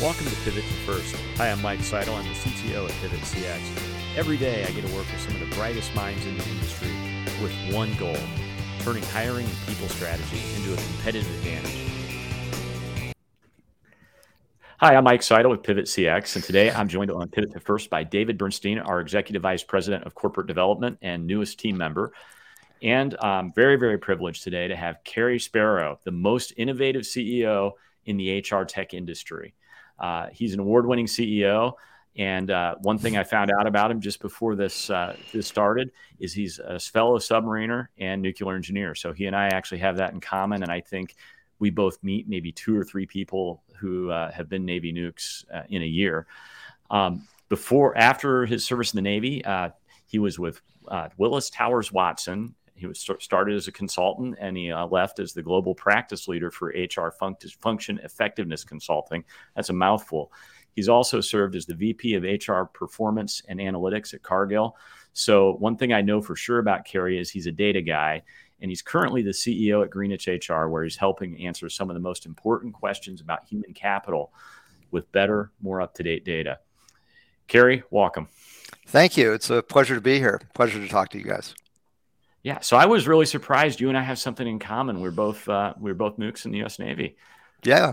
Welcome to Pivot to First. Hi, I'm Mike Seidel. I'm the CTO at Pivot CX. Every day I get to work with some of the brightest minds in the industry with one goal, turning hiring and people strategy into a competitive advantage. Hi, I'm Mike Seidel with Pivot CX, and today I'm joined on Pivot to First by David Bernstein, our Executive Vice President of Corporate Development and newest team member. And I'm very, very privileged today to have Cary Sparrow, the most innovative CEO in the HR tech industry. He's an award-winning CEO, and one thing I found out about him just before this started is he's a fellow submariner and nuclear engineer. So he and I actually have that in common, and I think we both meet maybe two or three people who have been Navy nukes in a year. After his service in the Navy, he was with Willis Towers Watson. He was started as a consultant, and he left as the global practice leader for HR function effectiveness consulting. That's a mouthful. He's also served as the VP of HR performance and analytics at Cargill. So one thing I know for sure about Cary is he's a data guy, and he's currently the CEO at Greenwich HR, where he's helping answer some of the most important questions about human capital with better, more up-to-date data. Cary, welcome. Thank you. It's a pleasure to be here. Pleasure to talk to you guys. Yeah, so I was really surprised. You and I have something in common. We're both nukes in the U.S. Navy. Yeah.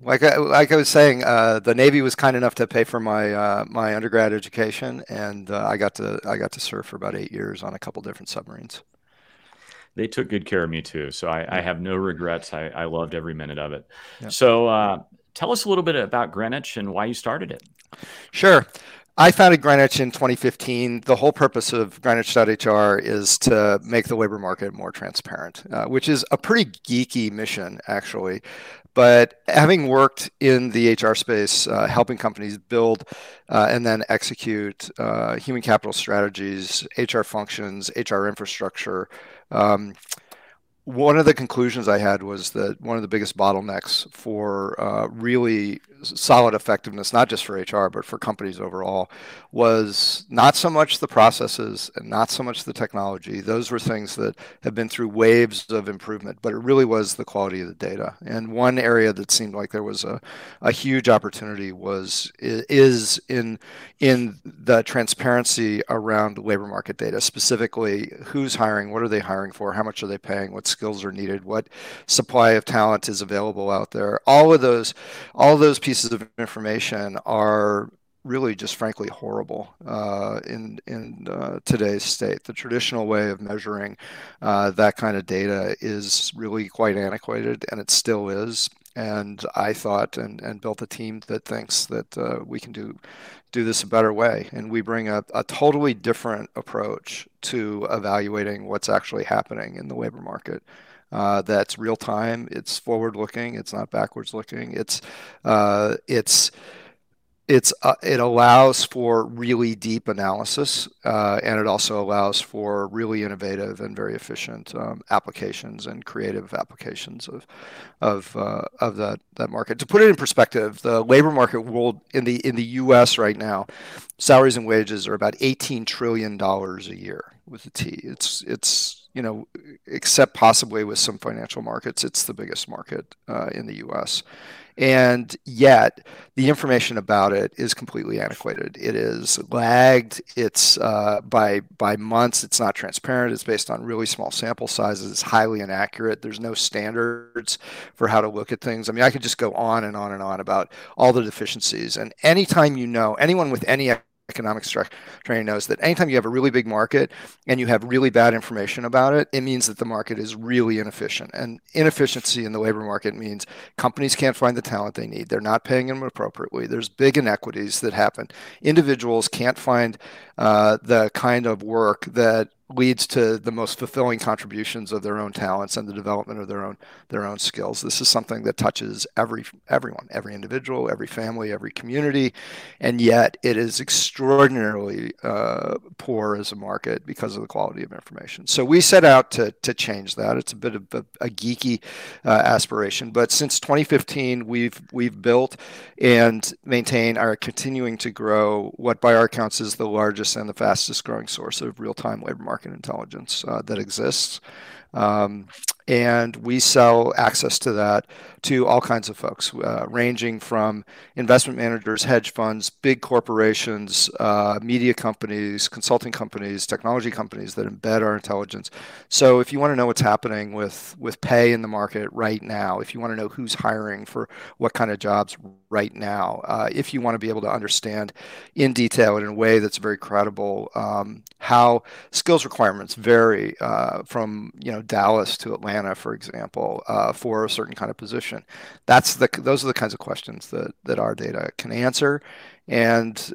Like I was saying, the Navy was kind enough to pay for my my undergrad education, and I got to serve for about 8 years on a couple different submarines. They took good care of me too, so I have no regrets. I loved every minute of it. Yeah. So tell us a little bit about Greenwich and why you started it. Sure. I founded Greenwich in 2015. The whole purpose of Greenwich.HR is to make the labor market more transparent, which is a pretty geeky mission, actually. But having worked in the HR space, helping companies build and then execute human capital strategies, HR functions, HR infrastructure, one of the conclusions I had was that one of the biggest bottlenecks for really solid effectiveness, not just for HR, but for companies overall, was not so much the processes and not so much the technology. Those were things that have been through waves of improvement, but it really was the quality of the data. And one area that seemed like there was a huge opportunity is in the transparency around labor market data, specifically who's hiring, what are they hiring for, how much are they paying, what skills are needed, what supply of talent is available out there. All of those pieces of information are really just frankly horrible in today's state. The traditional way of measuring that kind of data is really quite antiquated, and it still is. And I thought and built a team that thinks that we can do this a better way. And we bring a totally different approach to evaluating what's actually happening in the labor market. That's real time. It's forward looking. It's not backwards looking. It allows for really deep analysis, and it also allows for really innovative and very efficient applications and creative applications of that market. To put it in perspective, the labor market world in the U.S. right now, salaries and wages are about $18 trillion a year with a T. It's except possibly with some financial markets, it's the biggest market in the U.S. And yet the information about it is completely antiquated. It is lagged. It's by months. It's not transparent. It's based on really small sample sizes. It's highly inaccurate. There's no standards for how to look at things. I mean, I could just go on and on and on about all the deficiencies. And anytime anyone with any economic training knows that anytime you have a really big market and you have really bad information about it, it means that the market is really inefficient. And inefficiency in the labor market means companies can't find the talent they need. They're not paying them appropriately. There's big inequities that happen. Individuals can't find the kind of work that leads to the most fulfilling contributions of their own talents and the development of their own skills. This is something that touches everyone, every individual, every family, every community, and yet it is extraordinarily poor as a market because of the quality of information. So we set out to change that. It's a bit of a geeky aspiration, but since 2015, we've built and maintained our continuing to grow what by our counts is the largest and the fastest growing source of real-time labor market intelligence that exists. And we sell access to that to all kinds of folks, ranging from investment managers, hedge funds, big corporations, media companies, consulting companies, technology companies that embed our intelligence. So if you want to know what's happening with pay in the market right now, if you want to know who's hiring for what kind of jobs right now, if you want to be able to understand in detail and in a way that's very credible how skills requirements vary from Dallas to Atlanta, for example, for a certain kind of position. Those are the kinds of questions that our data can answer. And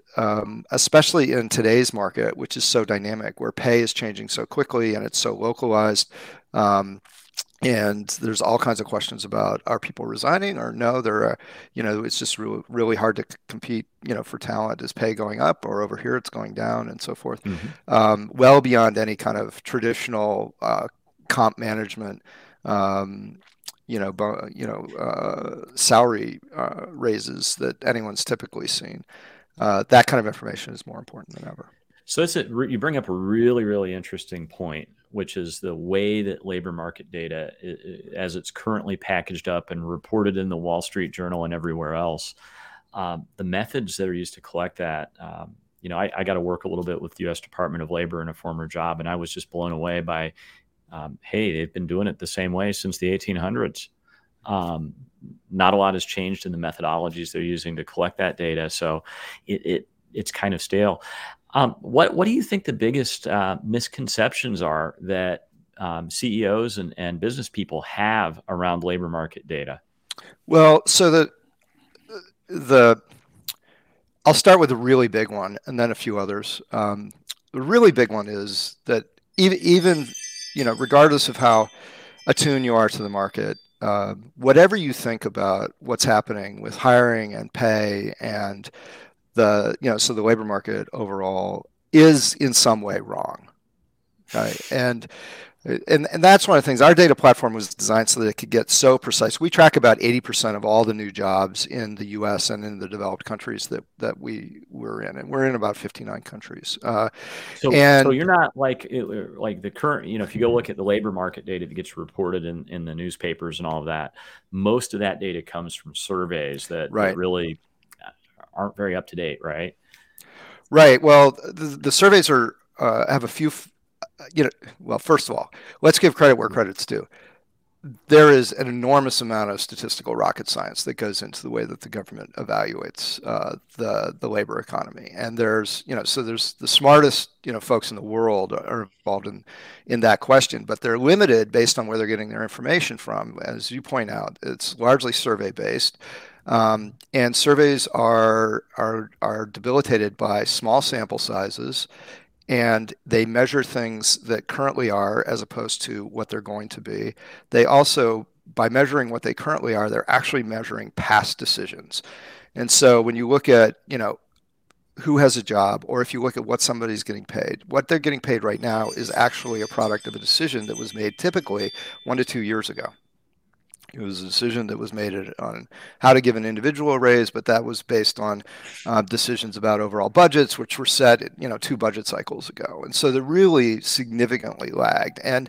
especially in today's market, which is so dynamic, where pay is changing so quickly and it's so localized, and there's all kinds of questions about, are people resigning or no? It's just really hard to compete, for talent. Is pay going up, or over here it's going down, and so forth? Mm-hmm. Well beyond any kind of traditional comp management, salary raises that anyone's typically seen. That kind of information is more important than ever. So you bring up a really, really interesting point, which is the way that labor market data, as it's currently packaged up and reported in the Wall Street Journal and everywhere else, the methods that are used to collect that, I got to work a little bit with the U.S. Department of Labor in a former job, and I was just blown away by, they've been doing it the same way since the 1800s. Not a lot has changed in the methodologies they're using to collect that data, so it's kind of stale. What do you think the biggest misconceptions are that CEOs and business people have around labor market data? Well, so I'll start with a really big one, and then a few others. The really big one is that even regardless of how attuned you are to the market, whatever you think about what's happening with hiring and pay and the labor market overall is in some way wrong, right? And that's one of the things. Our data platform was designed so that it could get so precise. We track about 80% of all the new jobs in the U.S. and in the developed countries that we were in, and we're in about 59 countries. So you're not like the current. If you go look at the labor market data that gets reported in the newspapers and all of that, most of that data comes from surveys that really aren't very up to date, right? Right. Well, the surveys are have a few. First of all, let's give credit where credit's due. There is an enormous amount of statistical rocket science that goes into the way that the government evaluates the labor economy. And there's the smartest, folks in the world are involved in that question, but they're limited based on where they're getting their information from. As you point out, it's largely survey-based. And surveys are debilitated by small sample sizes, and they measure things that currently are as opposed to what they're going to be. They also, by measuring what they currently are, they're actually measuring past decisions. And so when you look at, who has a job, or if you look at what somebody's getting paid, what they're getting paid right now is actually a product of a decision that was made typically 1 to 2 years ago. It was a decision that was made on how to give an individual a raise, but that was based on decisions about overall budgets, which were set, 2 budget cycles ago. And so they're really significantly lagged. And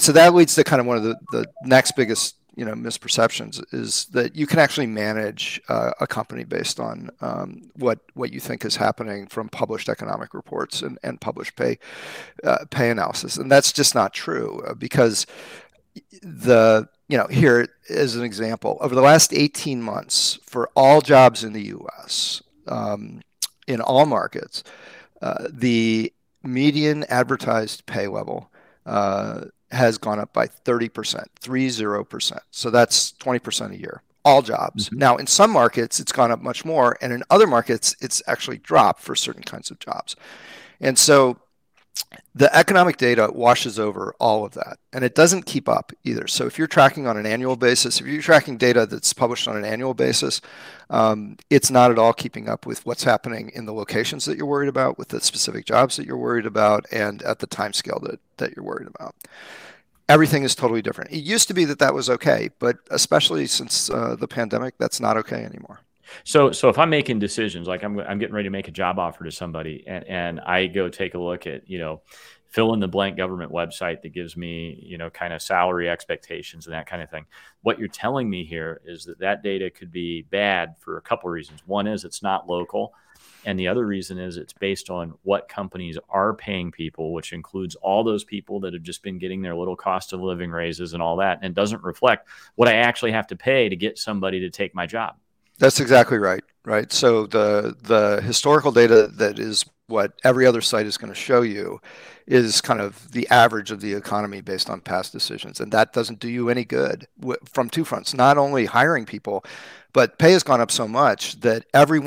so that leads to kind of one of the next biggest, misperceptions, is that you can actually manage a company based on what you think is happening from published economic reports and published pay analysis. And that's just not true, because here is an example. Over the last 18 months, for all jobs in the U.S., in all markets, the median advertised pay level has gone up by 30%, 30%. So that's 20% a year, all jobs. Mm-hmm. Now, in some markets, it's gone up much more, and in other markets, it's actually dropped for certain kinds of jobs. And so the economic data washes over all of that, and it doesn't keep up either. So if you're tracking on an annual basis, if you're tracking data that's published on an annual basis, it's not at all keeping up with what's happening in the locations that you're worried about, with the specific jobs that you're worried about, and at the time scale that you're worried about. Everything is totally different. It used to be that was okay, but especially since the pandemic, that's not okay anymore. So if I'm making decisions, like I'm getting ready to make a job offer to somebody, and I go take a look at fill in the blank government website that gives me, you know, kind of salary expectations and that kind of thing. What you're telling me here is that that data could be bad for a couple of reasons. One is it's not local. And the other reason is it's based on what companies are paying people, which includes all those people that have just been getting their little cost of living raises and all that, and doesn't reflect what I actually have to pay to get somebody to take my job. That's exactly right. Right. So the historical data that is what every other site is going to show you is kind of the average of the economy based on past decisions. And that doesn't do you any good from two fronts, not only hiring people, but pay has gone up so much that every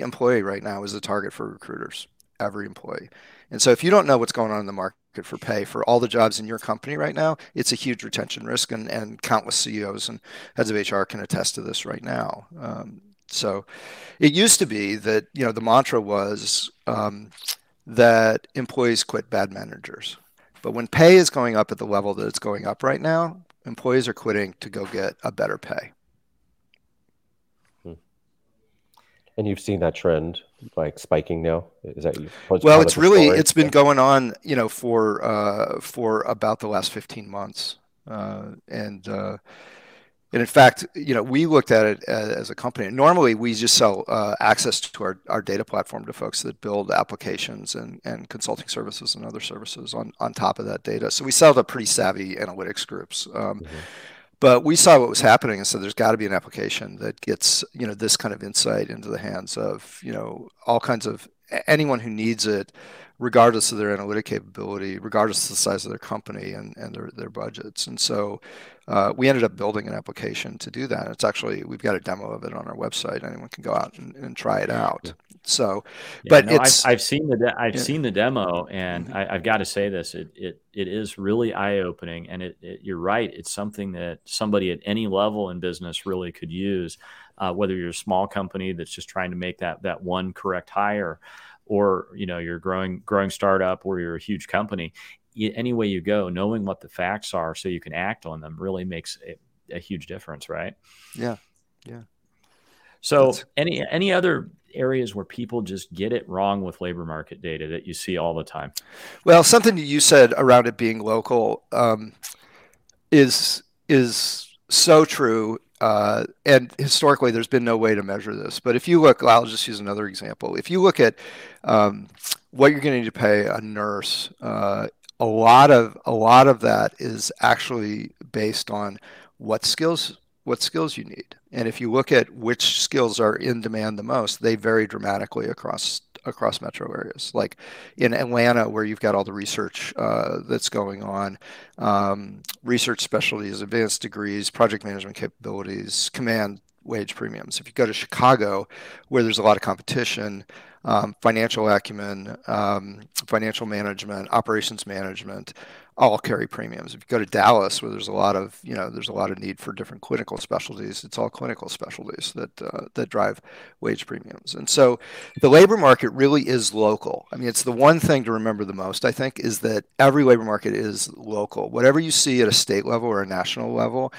employee right now is the target for recruiters, every employee. And so if you don't know what's going on in the market for pay for all the jobs in your company right now, it's a huge retention risk, and countless CEOs and heads of HR can attest to this right now. So it used to be that, you know, the mantra was that employees quit bad managers. But when pay is going up at the level that it's going up right now, employees are quitting to go get a better pay. And you've seen that trend like spiking now? Is that you? Well, it's really, it's been going on, you know, for about the last 15 months. And in fact, you know, we looked at it as a company. Normally, we just sell access to our data platform to folks that build applications and consulting services and other services on top of that data. So we sell to pretty savvy analytics groups. But we saw what was happening, and so there's got to be an application that gets, you know, this kind of insight into the hands of, you know, all kinds of anyone who needs it, regardless of their analytic capability, regardless of the size of their company and their budgets. And so we ended up building an application to do that. It's actually, we've got a demo of it on our website. Anyone can go out and try it out. So, yeah, but no, it's... I've seen the demo and I've got to say this, it is really eye-opening, and it you're right. It's something that somebody at any level in business really could use, whether you're a small company that's just trying to make that one correct hire, or, you know, you're growing startup, or you're a huge company. Any way you go, knowing what the facts are so you can act on them really makes a huge difference, right? Yeah, yeah. So any other areas where people just get it wrong with labor market data that you see all the time? Well, something that you said around it being local is so true. And historically, there's been no way to measure this. But if you look, I'll just use another example. If you look at what you're going to need to pay a nurse, a lot of that is actually based on what skills you need. And if you look at which skills are in demand the most, they vary dramatically across metro areas. Like in Atlanta, where you've got all the research that's going on, research specialties, advanced degrees, project management capabilities, command wage premiums. If you go to Chicago, where there's a lot of competition, financial acumen, financial management, operations management, all carry premiums. If you go to Dallas, where there's a lot of need for different clinical specialties, it's all clinical specialties that drive wage premiums. And so the labor market really is local. I mean, it's the one thing to remember the most, I think, is that every labor market is local. Whatever you see at a state level or a national level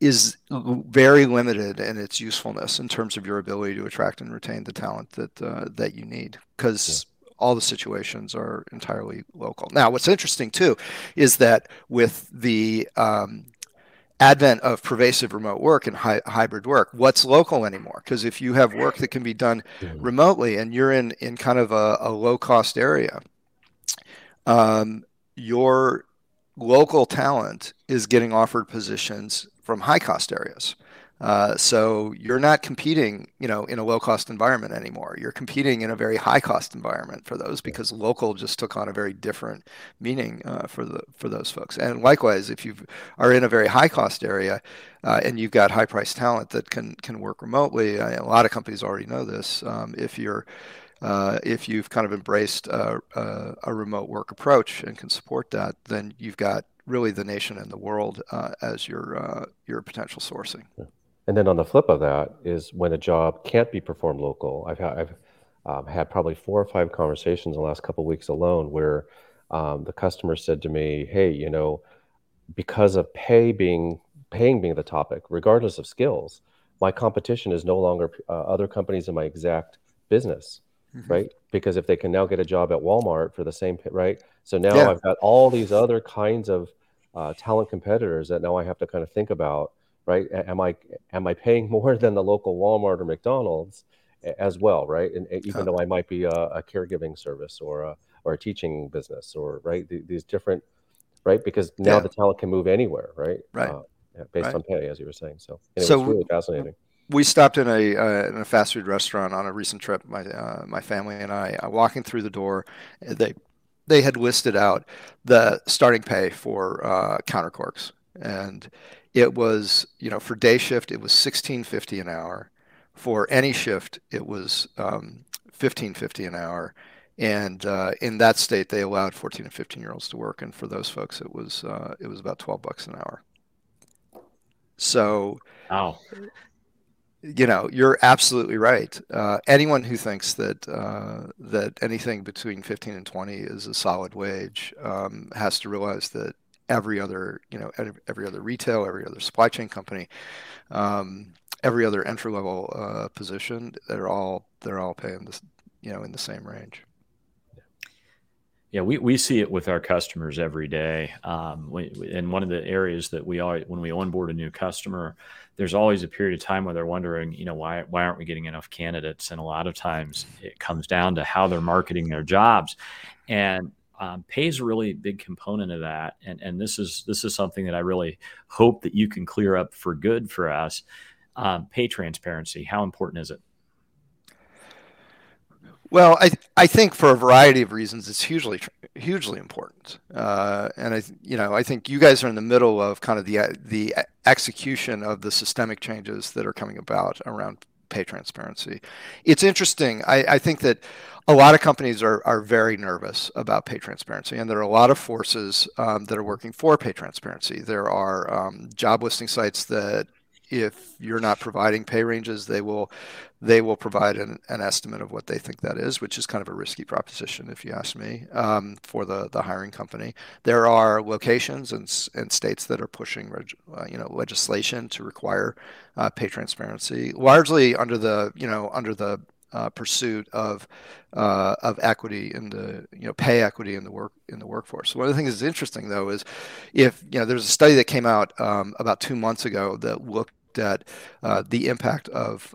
is very limited in its usefulness in terms of your ability to attract and retain the talent that you need, because all the situations are entirely local. Now, what's interesting too is that with the advent of pervasive remote work and hybrid work, what's local anymore? Because if you have work that can be done remotely and you're in kind of a low-cost area, your local talent is getting offered positions from high-cost areas. So you're not competing, you know, in a low-cost environment anymore. You're competing in a very high-cost environment for those, because local just took on a very different meaning for those folks. And likewise, if you are in a very high-cost area and you've got high-priced talent that can work remotely, a lot of companies already know this. If you've kind of embraced a remote work approach and can support that, then you've got really the nation and the world as your potential sourcing. Yeah. And then on the flip of that is when a job can't be performed local. I've had probably 4 or 5 conversations in the last couple of weeks alone where the customer said to me, "Hey, you know, because of paying being the topic, regardless of skills, my competition is no longer other companies in my exact business." mm-hmm. right? Because if they can now get a job at Walmart for the same, right? So now I've got all these other kinds of talent competitors that now I have to kind of think about, right? Am I paying more than the local Walmart or McDonald's as well, right? And even though I might be a caregiving service or a teaching business, or right, these different, right? Because now the talent can move anywhere, right? Right. Based on pay, as you were saying. So, anyway, it's really fascinating. We stopped in a fast food restaurant on a recent trip. My family and I walking through the door. They had listed out the starting pay for counter clerks, and it was, for day shift it was $16.50 an hour. For any shift it was $15.50 an hour, and in that state they allowed 14 and 15 year olds to work, and for those folks it was about $12 an hour. So. Wow. You're absolutely right. Anyone who thinks that anything between 15 and 20 is a solid wage has to realize that every other retail, every other supply chain company, every other entry level position, they're all paying this, in the same range. Yeah, we see it with our customers every day. And one of the areas that when we onboard a new customer, there's always a period of time where they're wondering, why aren't we getting enough candidates? And a lot of times it comes down to how they're marketing their jobs, and pay is a really big component of that. And this is something that I really hope that you can clear up for good for us. Pay transparency, how important is it? Well, I think for a variety of reasons, it's hugely important, and I think you guys are in the middle of kind of the execution of the systemic changes that are coming about around pay transparency. It's interesting. I think that a lot of companies are very nervous about pay transparency, and there are a lot of forces that are working for pay transparency. There are job listing sites that, if you're not providing pay ranges, they will provide an estimate of what they think that is, which is kind of a risky proposition, if you ask me, for the hiring company. There are locations and states that are pushing legislation to require pay transparency, largely under the pursuit of equity in the pay equity in the workforce. So one of the things that's interesting though is if there's a study that came out about 2 months ago that looked at the impact of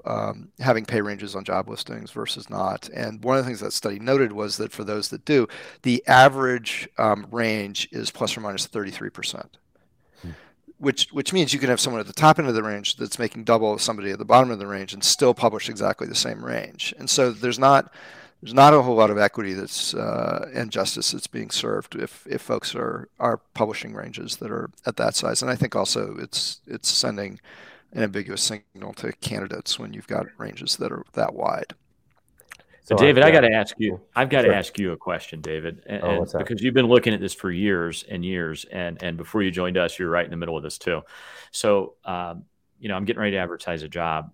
having pay ranges on job listings versus not. And one of the things that study noted was that for those that do, the average range is plus or minus 33%, which means you can have someone at the top end of the range that's making double somebody at the bottom of the range and still publish exactly the same range. And so there's not a whole lot of equity that's and justice that's being served if folks are publishing ranges that are at that size. And I think also it's sending an ambiguous signal to candidates when you've got ranges that are that wide. So David, I've got to ask you a question, David, because you've been looking at this for years and years, and before you joined us, you're right in the middle of this too. So, I'm getting ready to advertise a job.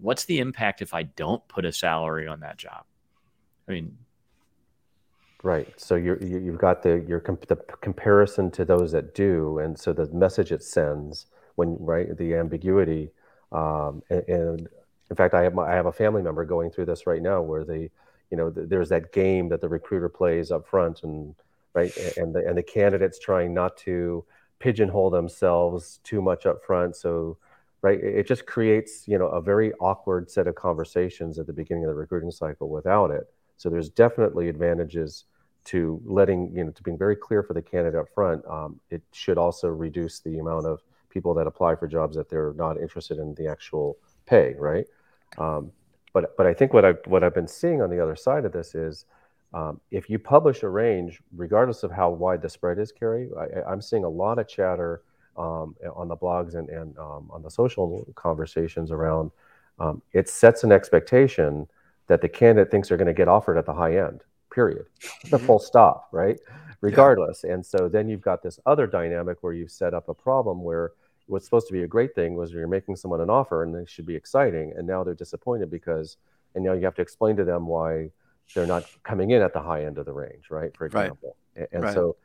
What's the impact if I don't put a salary on that job? I mean, right. So you've got the comparison to those that do, and so the message it sends when the ambiguity and in fact, I have a family member going through this right now, where there's that game that the recruiter plays up front, and the candidate's trying not to pigeonhole themselves too much up front. So, it just creates a very awkward set of conversations at the beginning of the recruiting cycle without it. So there's definitely advantages to to being very clear for the candidate up front. It should also reduce the amount of people that apply for jobs that they're not interested in the actual pay, right? But I think what I've been seeing on the other side of this is if you publish a range, regardless of how wide the spread is, Cary, I'm seeing a lot of chatter on the blogs and on the social conversations around it sets an expectation that the candidate thinks they're going to get offered at the high end, period. The full stop, right? Regardless. Yeah. And so then you've got this other dynamic where you've set up a problem where what's supposed to be a great thing was you're making someone an offer and they should be exciting. And now they're disappointed and now you have to explain to them why they're not coming in at the high end of the range, right? For example. Right. And right. So,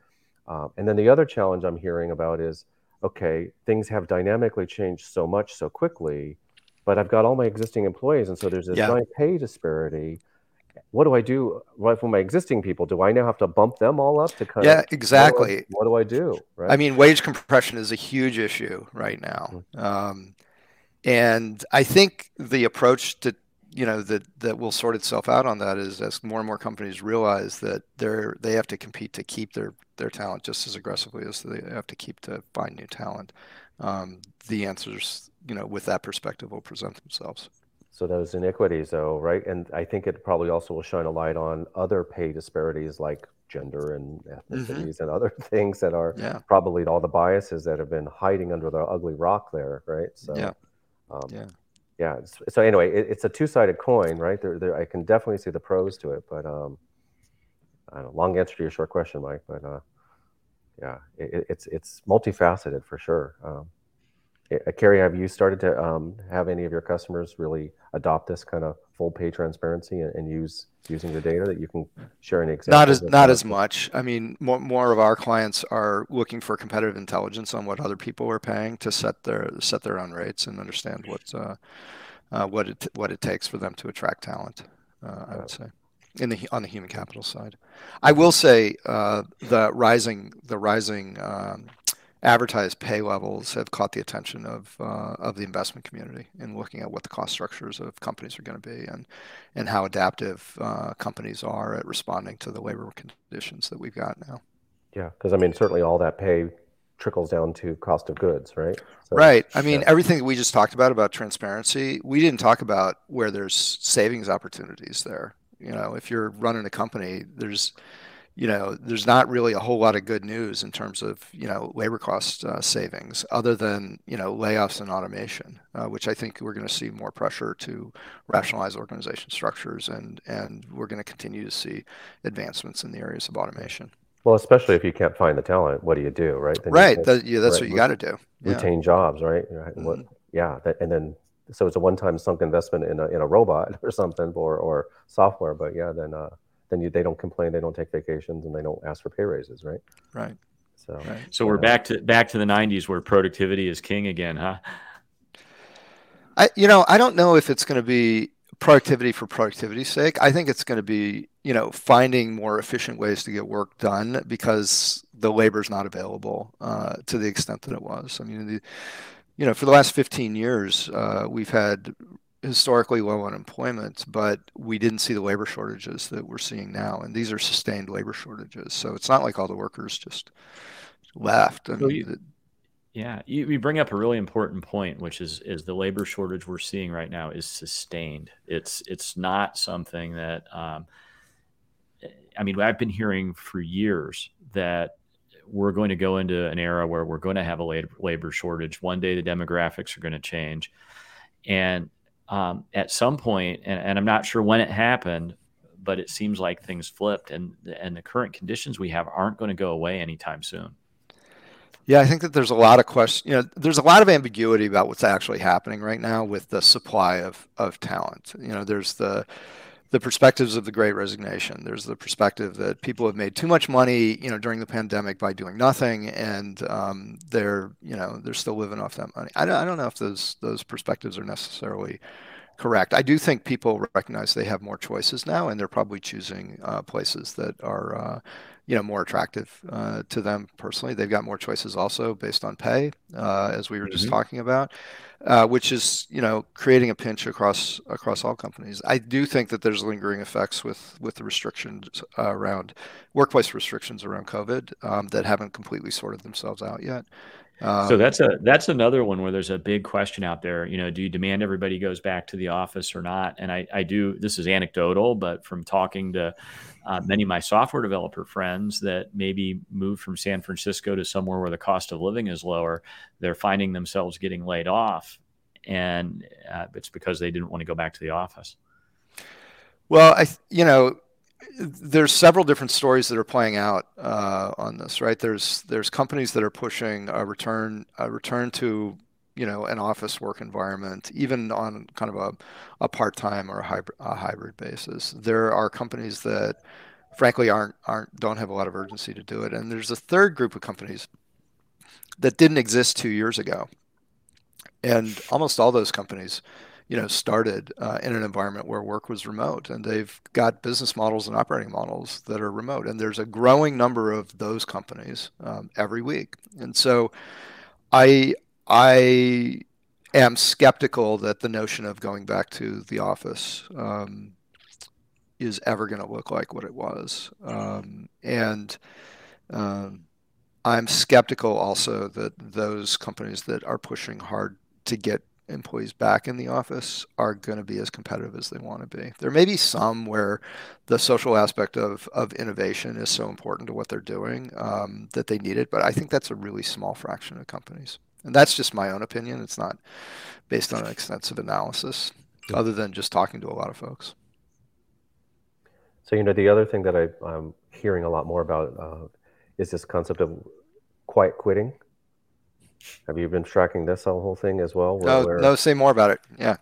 and then the other challenge I'm hearing about is, okay, things have dynamically changed so much so quickly, but I've got all my existing employees. And so there's this giant pay disparity what do I do for my existing people? Do I now have to bump them all up to kind of? Yeah, exactly. What do I do? Right? I mean, wage compression is a huge issue right now. And I think the approach to, you know, that will sort itself out on that is as more and more companies realize that they have to compete to keep their talent just as aggressively as they have to keep to find new talent. The answers, you know, with that perspective will present themselves. So those inequities, though, right? And I think it probably also will shine a light on other pay disparities like gender and ethnicities and other things that are probably all the biases that have been hiding under the ugly rock there, right? So, So anyway, it's a two-sided coin, right? There, I can definitely see the pros to it, but I don't know, long answer to your short question, Mike, but it's multifaceted for sure. Cary, have you started to have any of your customers really adopt this kind of full pay transparency and using the data that you can share any examples? Not as much. I mean, more of our clients are looking for competitive intelligence on what other people are paying to set their own rates and understand what it takes for them to attract talent. I would say on the human capital side, I will say the rising advertised pay levels have caught the attention of the investment community in looking at what the cost structures of companies are going to be and how adaptive companies are at responding to the labor conditions that we've got now. Yeah, because I mean, certainly all that pay trickles down to cost of goods, right? So, right. I mean, everything that we just talked about transparency, we didn't talk about where there's savings opportunities there. You know, if you're running a company, there's not really a whole lot of good news in terms of, you know, labor cost savings other than, you know, layoffs and automation, which I think we're going to see more pressure to rationalize organization structures. And we're going to continue to see advancements in the areas of automation. Well, especially if you can't find the talent, what do you do, right? That's what you got to do. Retain jobs, right? Mm-hmm. So it's a one-time sunk investment in a robot or something or software, but they don't complain, they don't take vacations, and they don't ask for pay raises, right? Right. So we're back to the 90s where productivity is king again, huh? I don't know if it's going to be productivity for productivity's sake. I think it's going to be, you know, finding more efficient ways to get work done because the labor is not available to the extent that it was. I mean, for the last 15 years, we've had historically low unemployment, but we didn't see the labor shortages that we're seeing now, and these are sustained labor shortages. So it's not like all the workers just left. I mean, you bring up a really important point, which is the labor shortage we're seeing right now is sustained. It's not something that I've been hearing for years that we're going to go into an era where we're going to have a labor shortage. One day the demographics are going to change, and at some point, and I'm not sure when it happened, but it seems like things flipped, and the current conditions we have aren't going to go away anytime soon. Yeah, I think that there's a lot of questions. You know, there's a lot of ambiguity about what's actually happening right now with the supply of talent. You know, there's the perspectives of the Great Resignation. There's the perspective that people have made too much money, you know, during the pandemic by doing nothing, and they're still living off that money. I don't know if those perspectives are necessarily correct. I do think people recognize they have more choices now, and they're probably choosing places that are, more attractive to them personally. They've got more choices also based on pay, as we were just talking about, which is, you know, creating a pinch across all companies. I do think that there's lingering effects with the restrictions around workplace restrictions around COVID that haven't completely sorted themselves out yet. So that's another one where there's a big question out there. You know, do you demand everybody goes back to the office or not? And I do. This is anecdotal, but from talking to many of my software developer friends that maybe moved from San Francisco to somewhere where the cost of living is lower, they're finding themselves getting laid off, and it's because they didn't want to go back to the office. Well, there's several different stories that are playing out on this, right? There's companies that are pushing a return to, you know, an office work environment, even on kind of a part-time or a hybrid basis. There are companies that, frankly, don't have a lot of urgency to do it, and there's a third group of companies that didn't exist 2 years ago, and almost all those companies started in an environment where work was remote, and they've got business models and operating models that are remote. And there's a growing number of those companies every week. And so I am skeptical that the notion of going back to the office is ever going to look like what it was. I'm skeptical also that those companies that are pushing hard to get employees back in the office are going to be as competitive as they want to be. There may be some where the social aspect of innovation is so important to what they're doing that they need it, but I think that's a really small fraction of companies. And that's just my own opinion. It's not based on an extensive analysis other than just talking to a lot of folks. So, the other thing that I'm hearing a lot more about is this concept of quiet quitting. Have you been tracking this whole thing as well? No, say more about it. Yeah.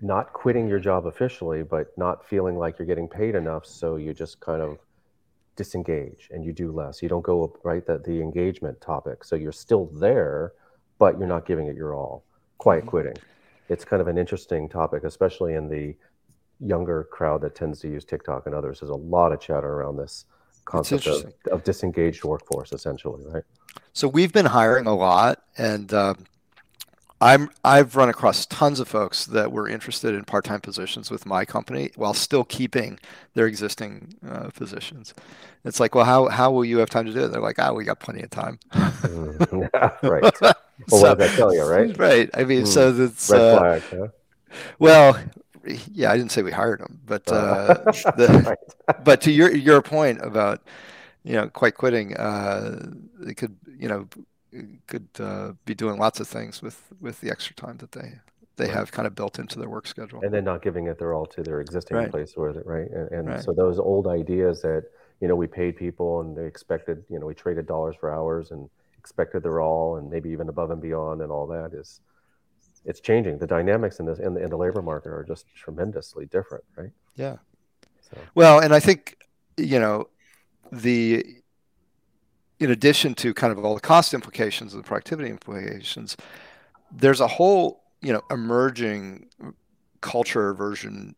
Not quitting your job officially, but not feeling like you're getting paid enough, so you just kind of disengage and you do less. You don't go up, right, the engagement topic. So you're still there, but you're not giving it your all. Quiet quitting. It's kind of an interesting topic, especially in the younger crowd that tends to use TikTok and others. There's a lot of chatter around this concept of disengaged workforce, essentially, right? So we've been hiring a lot, and I've run across tons of folks that were interested in part-time positions with my company while still keeping their existing positions. It's like, well, how will you have time to do it? They're like, we got plenty of time. Right. Well, so, what did I tell you, right? Right. I mean, so that's... Red flag, huh? Well... Yeah, I didn't say we hired them, but right. But to your point about quite quitting, they could be doing lots of things with the extra time that they right. have kind of built into their work schedule, and then not giving it their all to their existing right. place, right? And right. so those old ideas that we paid people and they expected we traded dollars for hours and expected their all and maybe even above and beyond and all that is. It's changing. The dynamics in the labor market are just tremendously different, right? Yeah. So. Well, and I think, in addition to kind of all the cost implications and the productivity implications, there's a whole, emerging culture version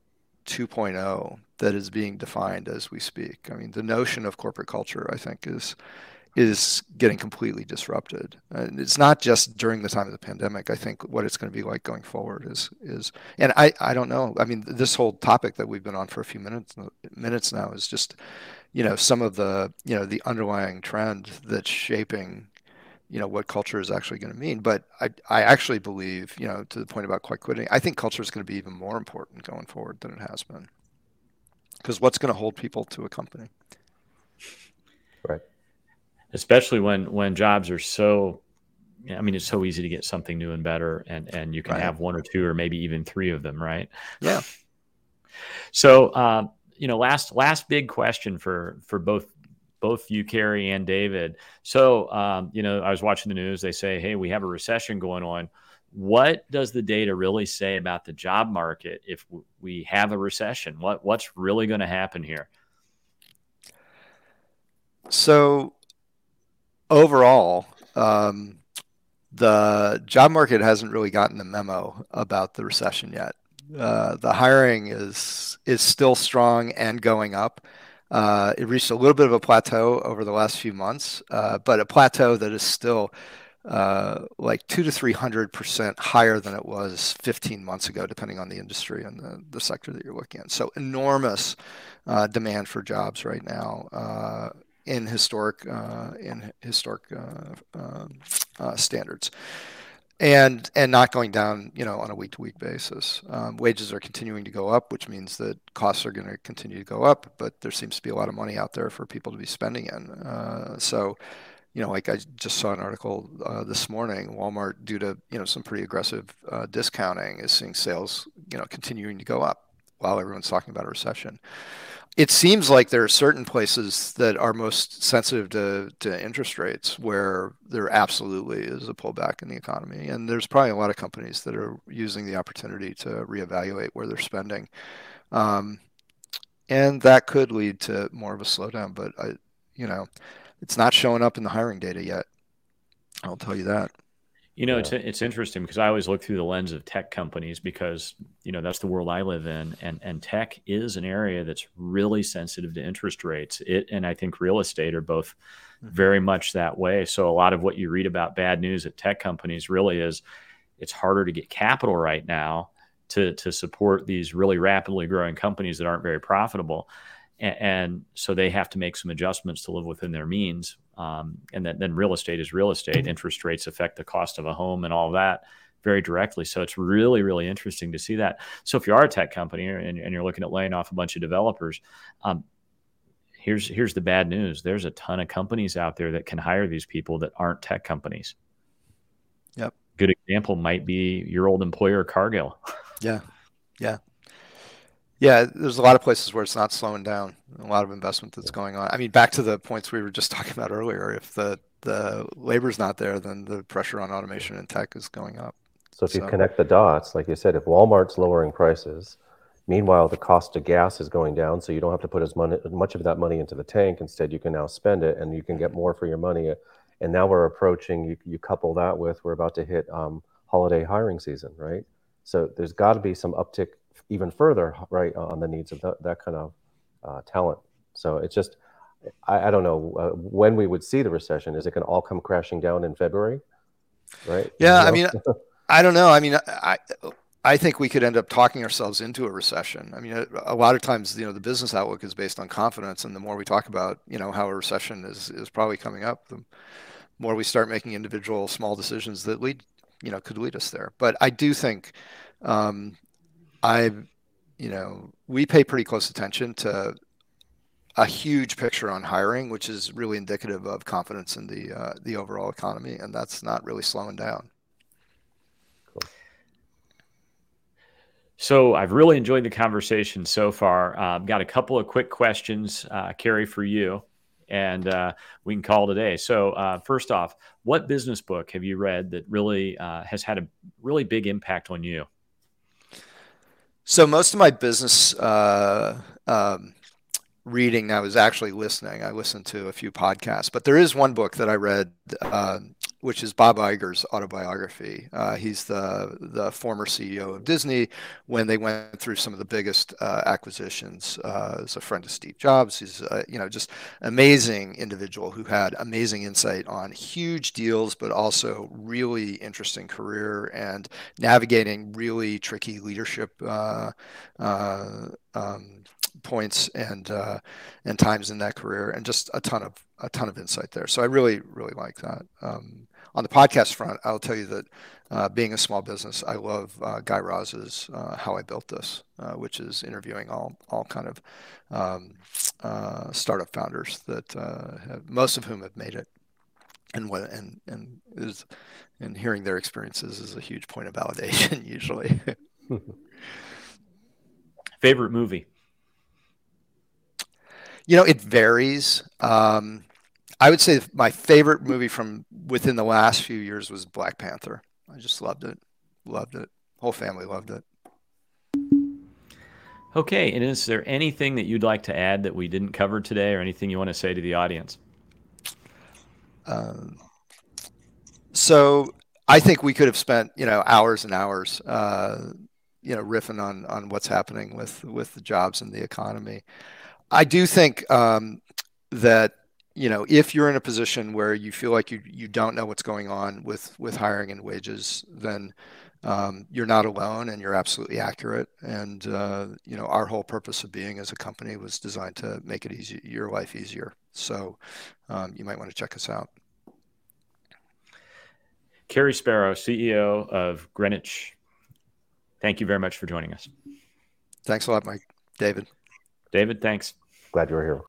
2.0 that is being defined as we speak. I mean, the notion of corporate culture, I think, is getting completely disrupted. And it's not just during the time of the pandemic. I think what it's going to be like going forward is and I don't know. I mean, this whole topic that we've been on for a few minutes now is just, some of the, the underlying trend that's shaping, what culture is actually going to mean. But I actually believe, to the point about quiet quitting, I think culture is going to be even more important going forward than it has been. Because what's going to hold people to a company? Right. Especially when jobs are so, it's so easy to get something new and better, and you can right. have one or two or maybe even three of them, right? Yeah. So, last big question for both you, Cary, and David. So, I was watching the news. They say, hey, we have a recession going on. What does the data really say about the job market if we have a recession? What's really going to happen here? So. Overall, the job market hasn't really gotten the memo about the recession yet. The hiring is still strong and going up. It reached a little bit of a plateau over the last few months, but a plateau that is still like 200 to 300% higher than it was 15 months ago, depending on the industry and the sector that you're looking at. So enormous demand for jobs right now. In historic standards, and not going down, on a week-to-week basis. Wages are continuing to go up, which means that costs are going to continue to go up. But there seems to be a lot of money out there for people to be spending in. So, like I just saw an article this morning, Walmart, due to some pretty aggressive discounting, is seeing sales continuing to go up while everyone's talking about a recession. It seems like there are certain places that are most sensitive to interest rates where there absolutely is a pullback in the economy. And there's probably a lot of companies that are using the opportunity to reevaluate where they're spending. And that could lead to more of a slowdown. But, it's not showing up in the hiring data yet. I'll tell you that. You know, it's interesting because I always look through the lens of tech companies because, you know, that's the world I live in. And tech is an area that's really sensitive to interest rates. It and I think real estate are both very much that way. So a lot of what you read about bad news at tech companies really is it's harder to get capital right now to support these really rapidly growing companies that aren't very profitable. And so they have to make some adjustments to live within their means. And then real estate is real estate. Interest rates affect the cost of a home and all that very directly. So it's really, really interesting to see that. So if you are a tech company and you're looking at laying off a bunch of developers, here's the bad news. There's a ton of companies out there that can hire these people that aren't tech companies. Yep. Good example might be your old employer, Cargill. Yeah, there's a lot of places where it's not slowing down, a lot of investment that's going on. I mean, back to the points we were just talking about earlier, if the labor's not there, then the pressure on automation and tech is going up. So if you connect the dots, like you said, if Walmart's lowering prices, meanwhile, the cost of gas is going down, so you don't have to put as much of that money into the tank. Instead, you can now spend it, and you can get more for your money. And now we're approaching, you couple that with, we're about to hit holiday hiring season, right? So there's got to be some uptick even further, right, on the needs of that kind of talent. So it's just, I don't know when we would see the recession. Is it going to all come crashing down in February, right? Yeah, you know? I mean, I don't know. I mean, I think we could end up talking ourselves into a recession. I mean, a lot of times, you know, the business outlook is based on confidence. And the more we talk about, you know, how a recession is probably coming up, the more we start making individual small decisions that lead, you know, could lead us there. But I do think... we pay pretty close attention to a huge picture on hiring, which is really indicative of confidence in the overall economy, and that's not really slowing down. Cool. So I've really enjoyed the conversation so far. Got a couple of quick questions, Cary, for you, and we can call today. So first off, what business book have you read that really has had a really big impact on you? So most of my business reading now is actually listening. I listen to a few podcasts, but there is one book that I read, which is Bob Iger's autobiography. He's the former CEO of Disney when they went through some of the biggest acquisitions. He's a friend of Steve Jobs. He's just amazing individual who had amazing insight on huge deals, but also really interesting career and navigating really tricky leadership points and times in that career, and just a ton of insight there. So I really, really like that. On the podcast front, I'll tell you that being a small business, I love Guy Raz's How I Built This, which is interviewing all kind of startup founders that most of whom have made it, and hearing their experiences is a huge point of validation usually. Favorite movie? You know, it varies. I would say my favorite movie from within the last few years was Black Panther. I just loved it. Whole family loved it. Okay. And is there anything that you'd like to add that we didn't cover today, or anything you want to say to the audience? So I think we could have spent, hours and hours, riffing on what's happening with the jobs and the economy. I do think that, if you're in a position where you feel like you don't know what's going on with hiring and wages, then you're not alone, and you're absolutely accurate. And, our whole purpose of being as a company was designed to make it easy, your life easier. So you might want to check us out. Cary Sparrow, CEO of Greenwich. Thank you very much for joining us. Thanks a lot, Mike. David, thanks. Glad you were here.